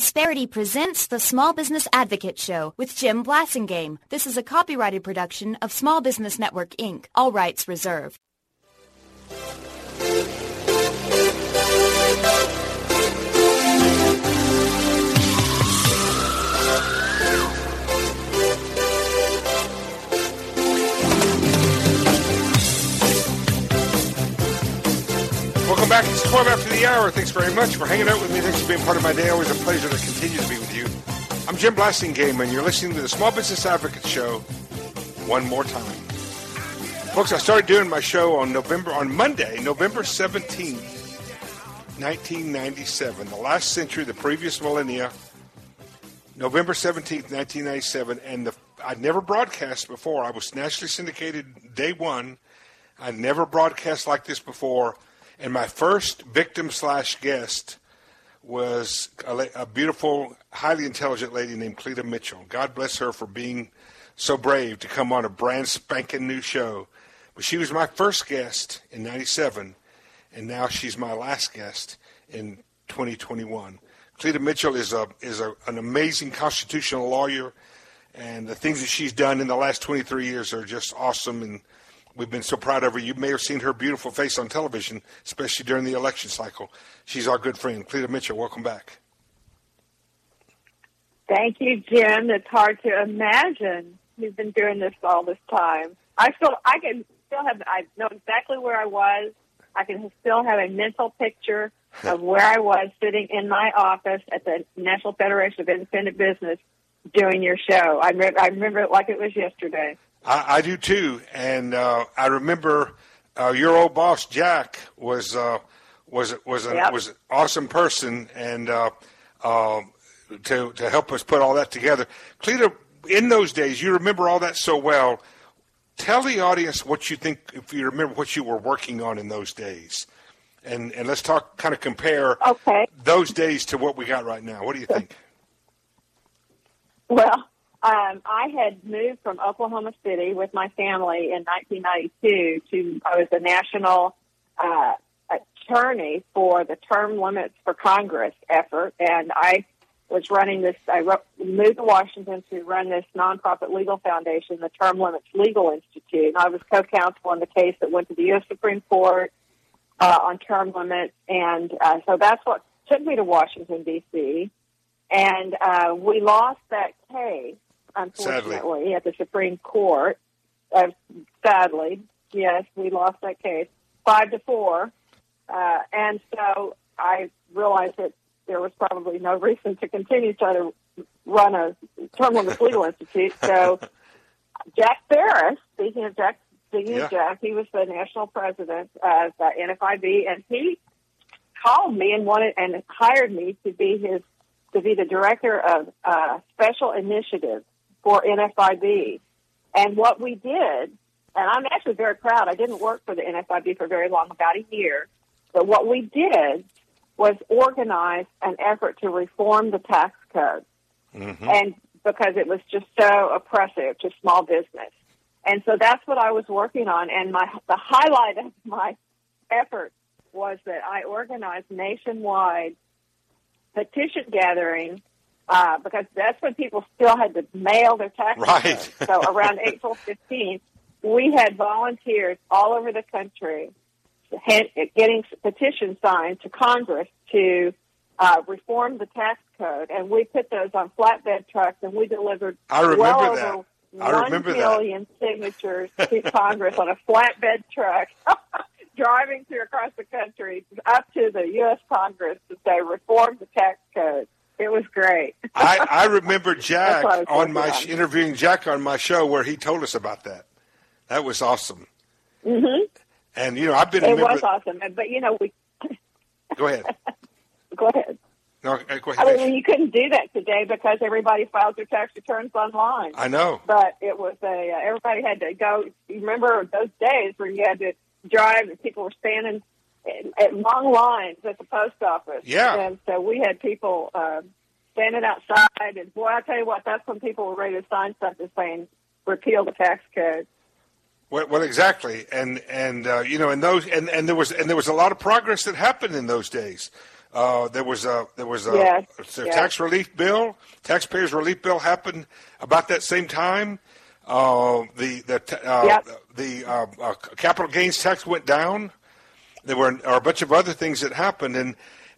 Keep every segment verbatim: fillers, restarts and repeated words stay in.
Insperity presents the Small Business Advocate Show with Jim Blasingame. This is a copyrighted production of Small Business Network, Incorporated. All rights reserved. Welcome back. It's twelve after the hour. Thanks very much for hanging out with me. Thanks for being part of my day. Always a pleasure to continue to be with you. I'm Jim Blasingame, and you're listening to the Small Business Advocate Show one more time. Folks, I started doing my show on November on Monday, November seventeenth, nineteen ninety-seven. The last century, the previous millennia, November seventeenth, nineteen ninety-seven. And the, I'd never broadcast before. I was nationally syndicated day one. I never broadcast like this before. And my first victim slash guest was a, a beautiful, highly intelligent lady named Cleta Mitchell. God bless her for being so brave to come on a brand spanking new show. But she was my first guest in ninety-seven, and now she's my last guest in twenty twenty-one. Cleta Mitchell is a is a, an amazing constitutional lawyer, and the things that she's done in the last twenty-three years are just awesome, and we've been so proud of her. You may have seen her beautiful face on television, especially during the election cycle. She's our good friend. Cleta Mitchell, welcome back. Thank you, Jim. It's hard to imagine we've been doing this all this time. I still, I can still have, I know exactly where I was. I can still have a mental picture of where I was sitting in my office at the National Federation of Independent Business doing your show. I, re- I remember it like it was yesterday. I, I do, too. And uh, I remember uh, your old boss, Jack, was uh, was was an, yep. was an awesome person and uh, uh, to, to help us put all that together. Cleta, in those days, you remember all that so well. Tell the audience what you think, if you remember what you were working on in those days. And, and let's talk, kind of compare okay. those days to what we got right now. What do you think? Well, Um, I had moved from Oklahoma City with my family in nineteen ninety-two to, I was a national uh, attorney for the Term Limits for Congress effort, and I was running this, I re- moved to Washington to run this nonprofit legal foundation, the Term Limits Legal Institute, and I was co-counsel on the case that went to the U S Supreme Court uh, on term limits, and uh, so that's what took me to Washington, D C, and uh, we lost that case. Unfortunately, sadly. At the Supreme Court, uh, sadly, yes, we lost that case five to four, uh, and so I realized that there was probably no reason to continue to run a Term Limits Legal Institute. So Jack Ferris, speaking of Jack, speaking yeah. of Jack, he was the national president of the N F I B, and he called me and wanted and hired me to be his to be the director of uh, special initiatives for N F I B. And what we did, and I'm actually very proud, I didn't work for the N F I B for very long, about a year, but what we did was organize an effort to reform the tax code, mm-hmm. and because it was just so oppressive to small business. And so that's what I was working on, and my the highlight of my effort was that I organized nationwide petition gathering, uh, because that's when people still had to mail their taxes. Right. So around April fifteenth, we had volunteers all over the country getting petitions signed to Congress to uh, reform the tax code, and we put those on flatbed trucks, and we delivered I remember well that. over I remember one million that. signatures to Congress on a flatbed truck. Driving through across the country up to the U S Congress to say, reform the tax code. It was great. I, I remember Jack on my on. interviewing Jack on my show where he told us about that. That was awesome. Mm-hmm. And, you know, I've been. It remember- was awesome. But, you know, we. Go ahead. Go ahead. No, go ahead. I mean, you couldn't do that today because everybody filed their tax returns online. I know. But it was a, uh, everybody had to go. You remember those days where you had to drive and people were standing at long lines at the post office. Yeah. And so we had people uh, standing outside. And, boy, I tell you what, that's when people were ready to sign something saying repeal the tax code. Well, well exactly. And, and uh, you know, and, those, and, and, there was, and there was a lot of progress that happened in those days. Uh, there was a there was a, yes, a yes. tax relief bill, taxpayers relief bill happened about that same time. Uh, the the uh, yep. the uh, uh, capital gains tax went down. There were or a bunch of other things that happened, and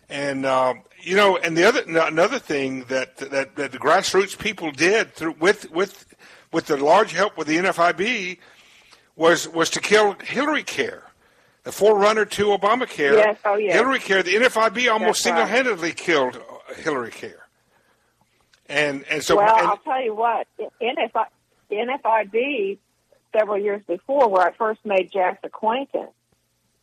and uh, you know, and the other another thing that that, that the grassroots people did through with with with the large help with the N F I B was was to kill Hillary Care. The forerunner to Obamacare, yes, oh, yes. Hillary Care, the N F I B almost right. single-handedly killed Hillary Care. And and so well, and, I'll tell you what, N F I, N F I B several years before, where I first made Jack's acquaintance,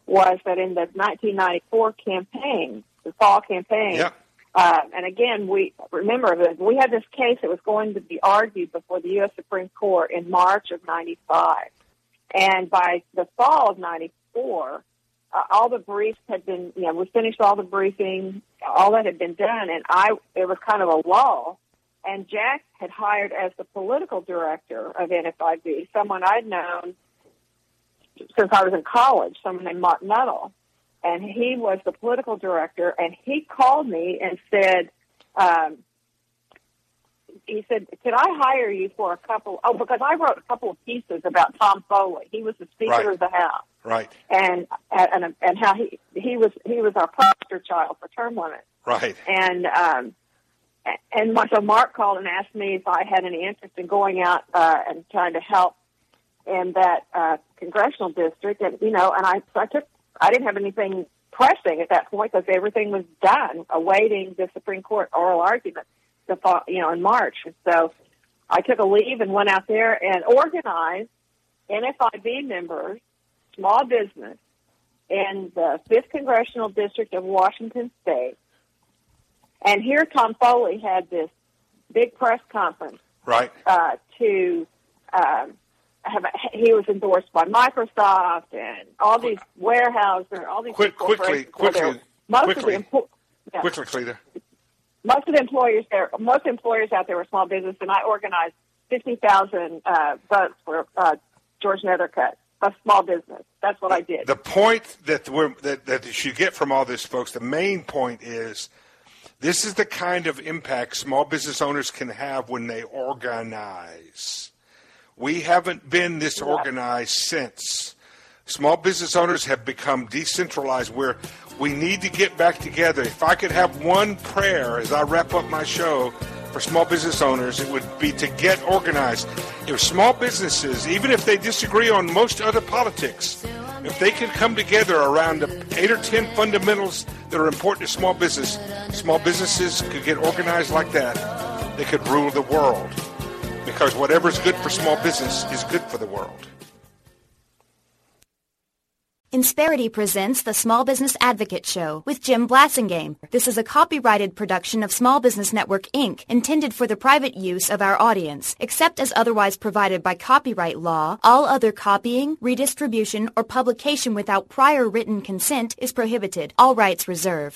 was that in the nineteen ninety-four campaign, the fall campaign. Yeah. Uh, and again, we remember that we had this case that was going to be argued before the U S Supreme Court in March of ninety-five, and by the fall of ninety-five. Uh, all the briefs had been, you know, we finished all the briefing, all that had been done, and I, it was kind of a lull, and Jack had hired as the political director of N F I B, someone I'd known since I was in college, someone named Mark Nettle, and he was the political director, and he called me and said, um, he said, could I hire you for a couple, oh, because I wrote a couple of pieces about Tom Foley. He was the Speaker right. of the House. Right. And and and how he he was he was our poster child for term limits. Right. And um and so Mark called and asked me if I had any interest in going out uh, and trying to help in that uh, congressional district. And you know, and I so I took I didn't have anything pressing at that point because everything was done, awaiting the Supreme Court oral argument, the fall, you know, in March. And so I took a leave and went out there and organized N F I B members. Small business in the fifth Congressional District of Washington State. And here Tom Foley had this big press conference. Right. Uh, to um, have a, he was endorsed by Microsoft and all these warehouses and all these Quick, quickly, quickly, most quickly, of the, yeah. quickly, Cleta. Most of the employers there, most employers out there were small business, and I organized fifty thousand uh, votes for uh, George Nethercutt. A small business. That's what I did. The point that we're, that that you get from all this, folks, the main point is this is the kind of impact small business owners can have when they organize. We haven't been this yeah. organized since. Small business owners have become decentralized, where we need to get back together. If I could have one prayer as I wrap up my show for small business owners, it would be to get organized. If small businesses, even if they disagree on most other politics, if they can come together around eight or ten fundamentals that are important to small business, small businesses could get organized like that. They could rule the world, because whatever's good for small business is good for the world. Insperity presents the Small Business Advocate Show with Jim Blasingame. This is a copyrighted production of Small Business Network, Incorporated, intended for the private use of our audience. Except as otherwise provided by copyright law, all other copying, redistribution, or publication without prior written consent is prohibited. All rights reserved.